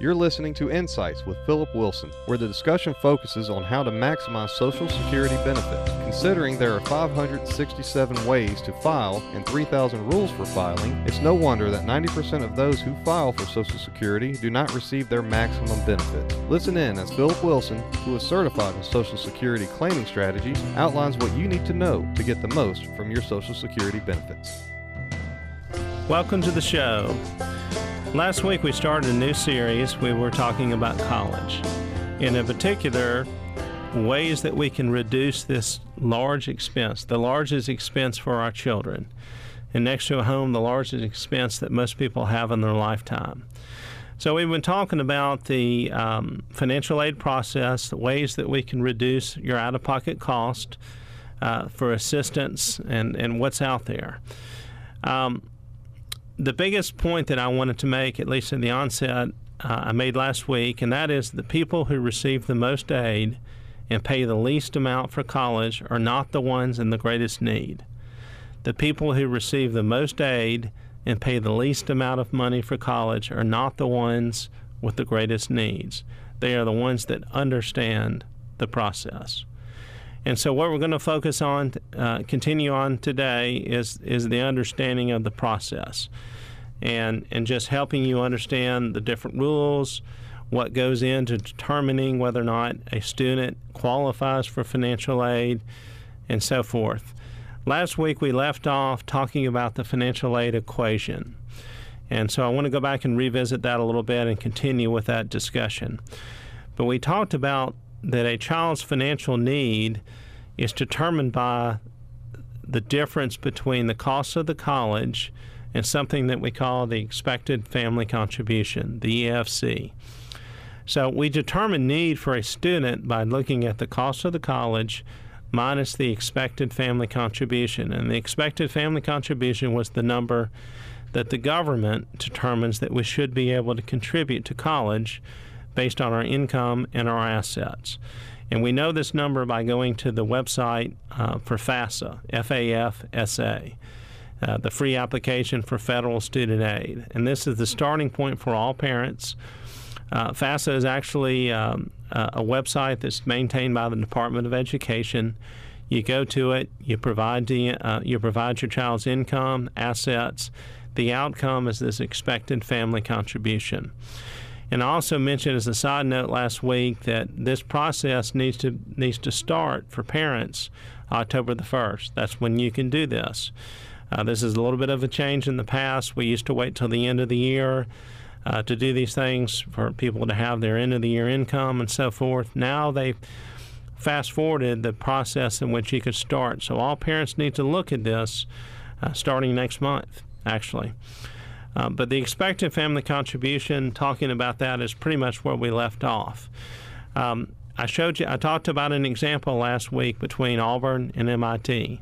You're listening to Insights with Philip Wilson, where the discussion focuses on how to maximize Social Security benefits. Considering there are 567 ways to file and 3,000 rules for filing, it's no wonder that 90% of those who file for Social Security do not receive their maximum benefit. Listen in as Philip Wilson, who is certified in Social Security claiming strategies, outlines what you need to know to get the most from your Social Security benefits. Welcome to the show. Last week we started a new series. We were talking about college, and in particular, ways that we can reduce this large expense, the largest expense for our children, and next to a home, the largest expense that most people have in their lifetime. So we've been talking about the financial aid process, the ways that we can reduce your out-of-pocket cost for assistance and what's out there. The biggest point that I wanted to make, at least in the onset, I made last week, and that is the people who receive the most aid and pay the least amount for college are not the ones in the greatest need. The people who receive the most aid and pay the least amount of money for college are not the ones with the greatest needs. They are the ones that understand the process. And so what we're going to focus on, continue on today, is the understanding of the process and just helping you understand the different rules, what goes into determining whether or not a student qualifies for financial aid, and so forth. Last week we left off talking about the financial aid equation. And so I want to go back and revisit that a little bit and continue with that discussion. But we talked about that a child's financial need is determined by the difference between the cost of the college and something that we call the expected family contribution, the EFC. So we determine need for a student by looking at the cost of the college minus the expected family contribution. And the expected family contribution was the number that the government determines that we should be able to contribute to college based on our income and our assets. And we know this number by going to the website for FAFSA, F-A-F-S-A, the free application for federal student aid. And this is the starting point for all parents. FAFSA is actually a website that's maintained by the Department of Education. You go to it, you provide your child's income, assets. The outcome is this expected family contribution. And I also mentioned as a side note last week that this process needs to start for parents October the 1st. That's when you can do this. This is a little bit of a change in the past. We used to wait till the end of the year to do these things for people to have their end of the year income and so forth. Now they fast forwarded the process in which you could start. So all parents need to look at this starting next month, actually. But the expected family contribution, talking about that is pretty much where we left off. I talked about an example last week between Auburn and MIT.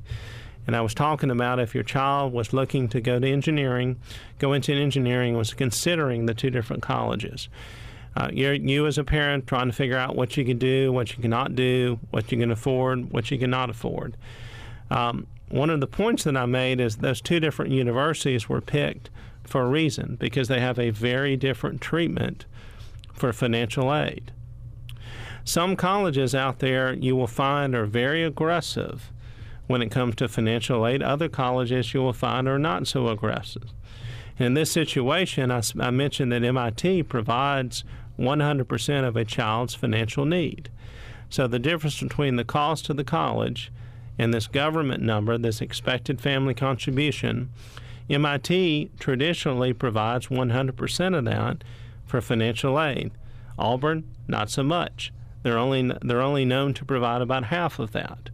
And I was talking about if your child was looking to go into engineering, was considering the two different colleges. You as a parent trying to figure out what you can do, what you cannot do, what you can afford, what you cannot afford. One of the points that I made is those two different universities were picked for a reason, because they have a very different treatment for financial aid. Some colleges out there you will find are very aggressive when it comes to financial aid. Other colleges you will find are not so aggressive. In this situation, I mentioned that MIT provides 100% of a child's financial need. So the difference between the cost of the college and this government number, this expected family contribution, MIT traditionally provides 100% of that for financial aid. Auburn, not so much. They're only known to provide about half of that.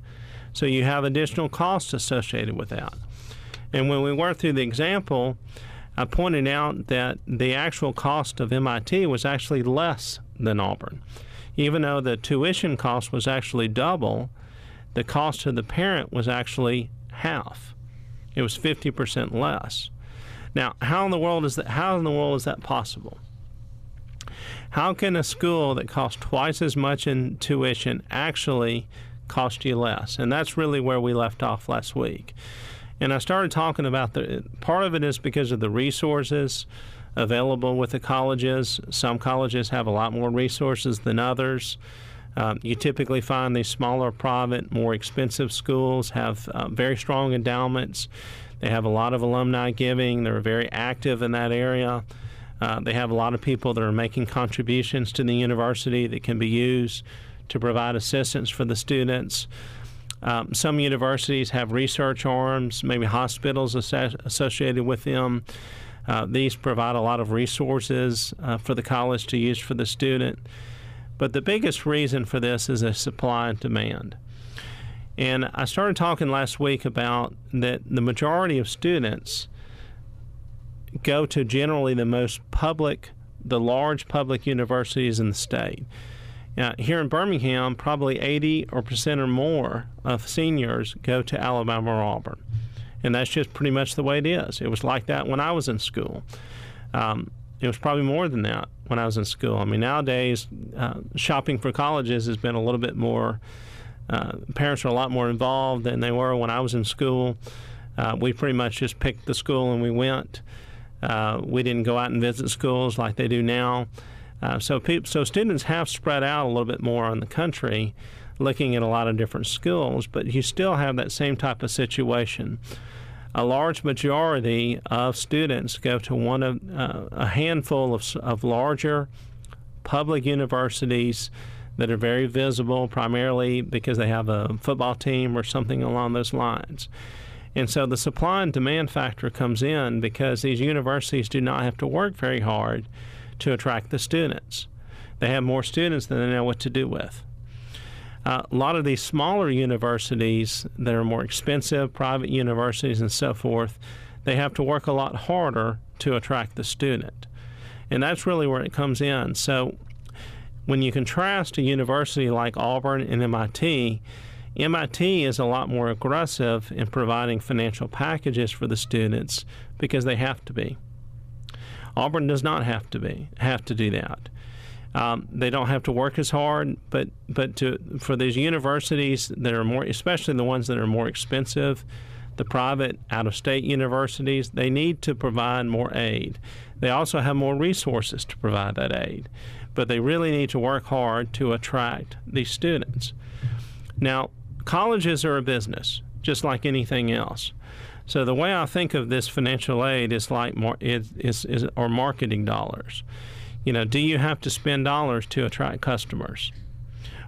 So you have additional costs associated with that. And when we worked through the example, I pointed out that the actual cost of MIT was actually less than Auburn. Even though the tuition cost was actually double, the cost to the parent was actually half. It was 50% less. Now, how in the world is that possible? How can a school that costs twice as much in tuition actually cost you less? And that's really where we left off last week. And I started talking about part of it is because of the resources available with the colleges. Some colleges have a lot more resources than others. You typically find these smaller, private, more expensive schools have very strong endowments. They have a lot of alumni giving. They're very active in that area. They have a lot of people that are making contributions to the university that can be used to provide assistance for the students. Some universities have research arms, maybe hospitals associated with them. These provide a lot of resources for the college to use for the student. But the biggest reason for this is a supply and demand. And I started talking last week about that the majority of students go to generally the most public, the large public universities in the state. Here in Birmingham, probably 80% or more of seniors go to Alabama or Auburn. And that's just pretty much the way it is. It was like that when I was in school. It was probably more than that when I was in school. I mean, nowadays, shopping for colleges has been a little bit more, parents are a lot more involved than they were when I was in school. We pretty much just picked the school and we went. We didn't go out and visit schools like they do now. So students have spread out a little bit more in the country, looking at a lot of different schools, but you still have that same type of situation. A large majority of students go to one of a handful of larger public universities that are very visible, primarily because they have a football team or something along those lines. And so the supply and demand factor comes in because these universities do not have to work very hard to attract the students. They have more students than they know what to do with. A lot of these smaller universities that are more expensive, private universities and so forth, they have to work a lot harder to attract the student. And that's really where it comes in. So when you contrast a university like Auburn and MIT, MIT is a lot more aggressive in providing financial packages for the students because they have to be. Auburn does not have to do that. They don't have to work as hard, but for these universities that are more, especially the ones that are more expensive, the private out-of-state universities, they need to provide more aid. They also have more resources to provide that aid, but they really need to work hard to attract these students. Now, colleges are a business, just like anything else. So the way I think of this financial aid is like or marketing dollars. You know, do you have to spend dollars to attract customers?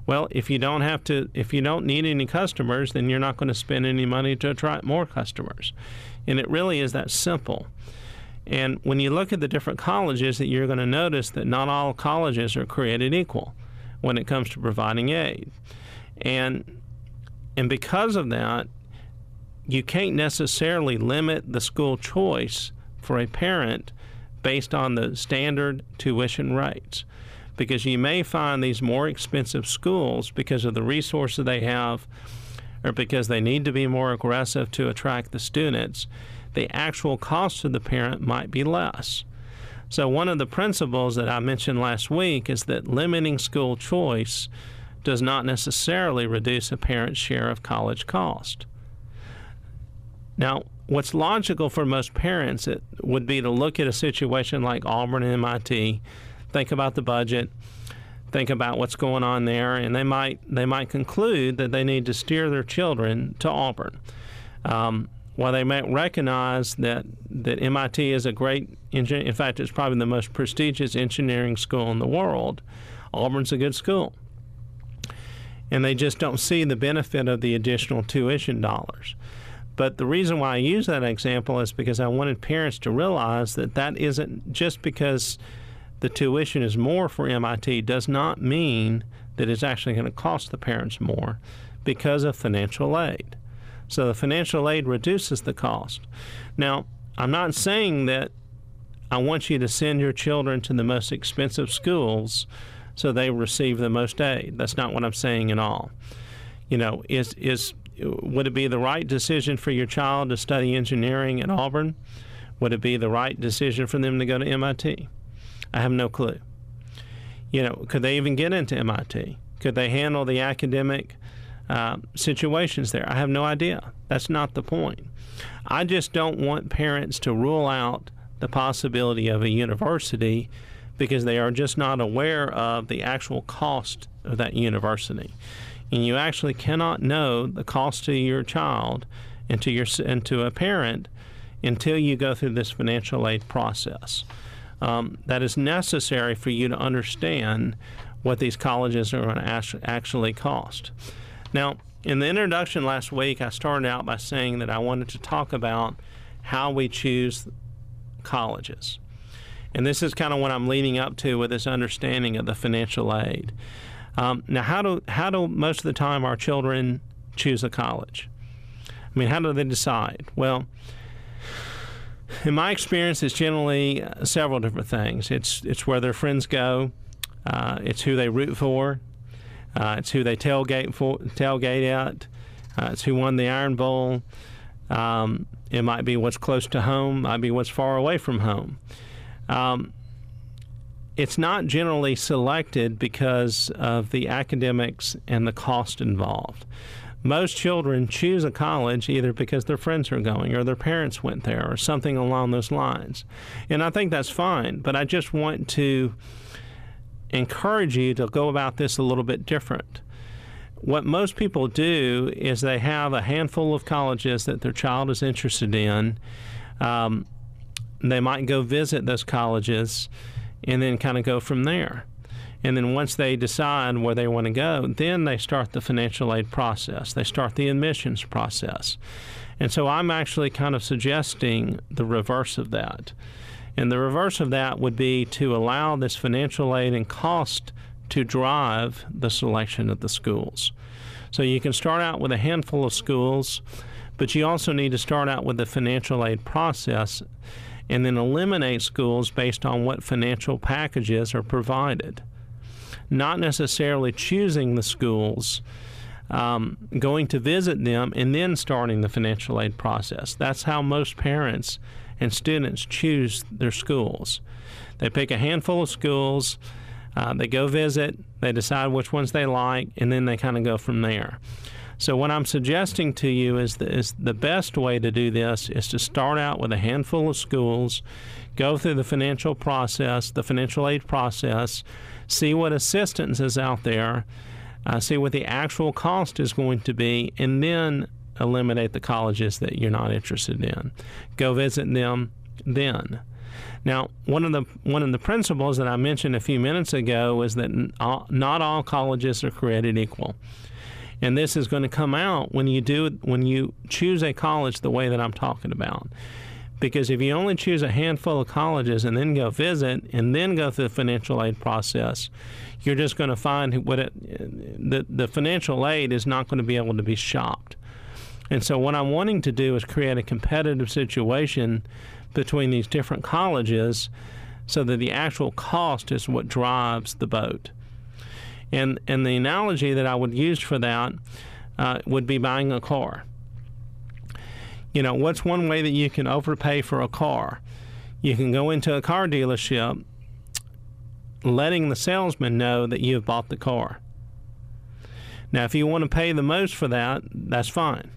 Well, if you don't need any customers, then you're not going to spend any money to attract more customers. And it really is that simple. And when you look at the different colleges, that you're going to notice that not all colleges are created equal when it comes to providing aid. And because of that, you can't necessarily limit the school choice for a parent based on the standard tuition rates, because you may find these more expensive schools, because of the resources they have or because they need to be more aggressive to attract the students, the actual cost to the parent might be less. So one of the principles that I mentioned last week is that limiting school choice does not necessarily reduce a parent's share of college cost. Now, what's logical for most parents would be to look at a situation like Auburn and MIT, think about the budget, think about what's going on there, and they might conclude that they need to steer their children to Auburn. While they might recognize that MIT is a great engineering, in fact, it's probably the most prestigious engineering school in the world, Auburn's a good school. And they just don't see the benefit of the additional tuition dollars. But the reason why I use that example is because I wanted parents to realize that isn't just because the tuition is more for MIT does not mean that it's actually going to cost the parents more because of financial aid. So the financial aid reduces the cost. Now, I'm not saying that I want you to send your children to the most expensive schools so they receive the most aid. That's not what I'm saying at all. You know, would it be the right decision for your child to study engineering at Auburn? Would it be the right decision for them to go to MIT? I have no clue. You know, could they even get into MIT? Could they handle the academic situations there? I have no idea. That's not the point. I just don't want parents to rule out the possibility of a university because they are just not aware of the actual cost of that university. And you actually cannot know the cost to your child and to a parent until you go through this financial aid process. That is necessary for you to understand what these colleges are going to actually cost. Now, in the introduction last week, I started out by saying that I wanted to talk about how we choose colleges. And this is kind of what I'm leading up to with this understanding of the financial aid. Now, how do most of the time our children choose a college? I mean, how do they decide? Well, in my experience, it's generally several different things. It's where their friends go. It's who they root for. It's who they tailgate at. It's who won the Iron Bowl. It might be what's close to home. Might be what's far away from home. It's not generally selected because of the academics and the cost involved. Most children choose a college either because their friends are going or their parents went there or something along those lines. And I think that's fine, but I just want to encourage you to go about this a little bit different. What most people do is they have a handful of colleges that their child is interested in. They might go visit those colleges and then kind of go from there. And then once they decide where they want to go, then they start the financial aid process. They start the admissions process. And so I'm actually kind of suggesting the reverse of that. And the reverse of that would be to allow this financial aid and cost to drive the selection of the schools. So you can start out with a handful of schools, but you also need to start out with the financial aid process and then eliminate schools based on what financial packages are provided. Not necessarily choosing the schools, going to visit them, and then starting the financial aid process. That's how most parents and students choose their schools. They pick a handful of schools, they go visit, they decide which ones they like, and then they kind of go from there. So what I'm suggesting to you is the best way to do this is to start out with a handful of schools, go through the financial process, the financial aid process, see what assistance is out there, see what the actual cost is going to be, and then eliminate the colleges that you're not interested in. Go visit them then. Now, one of the principles that I mentioned a few minutes ago is that not all colleges are created equal. And this is going to come out when you choose a college the way that I'm talking about. Because if you only choose a handful of colleges and then go visit and then go through the financial aid process, you're just going to find the financial aid is not going to be able to be shopped. And so what I'm wanting to do is create a competitive situation between these different colleges so that the actual cost is what drives the boat. And the analogy that I would use for that would be buying a car. You know, what's one way that you can overpay for a car? You can go into a car dealership letting the salesman know that you have bought the car. Now, if you want to pay the most for that, that's fine.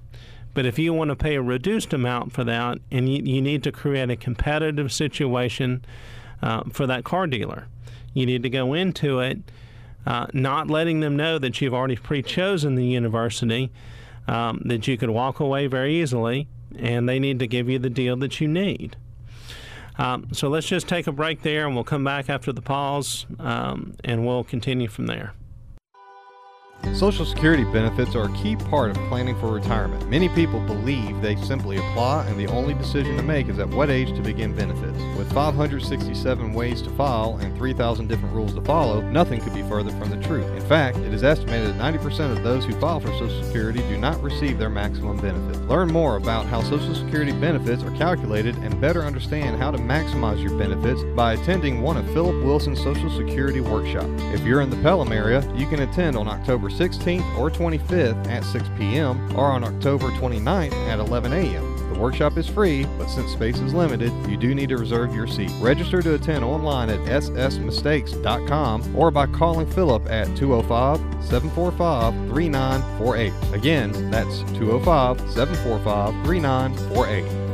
But if you want to pay a reduced amount for that, and you need to create a competitive situation for that car dealer, you need to go into it not letting them know that you've already pre-chosen the university, that you could walk away very easily, and they need to give you the deal that you need. So let's just take a break there, and we'll come back after the pause, and we'll continue from there. Social Security benefits are a key part of planning for retirement. Many people believe they simply apply and the only decision to make is at what age to begin benefits. With 567 ways to file and 3,000 different rules to follow, nothing could be further from the truth. In fact, it is estimated that 90% of those who file for Social Security do not receive their maximum benefit. Learn more about how Social Security benefits are calculated and better understand how to maximize your benefits by attending one of Philip Wilson's Social Security workshops. If you're in the Pelham area, you can attend on October 16th or 25th at 6 p.m. or on October 29th at 11 a.m. The workshop is free, but since space is limited, you do need to reserve your seat. Register to attend online at ssmistakes.com or by calling Philip at 205-745-3948. Again, that's 205-745-3948.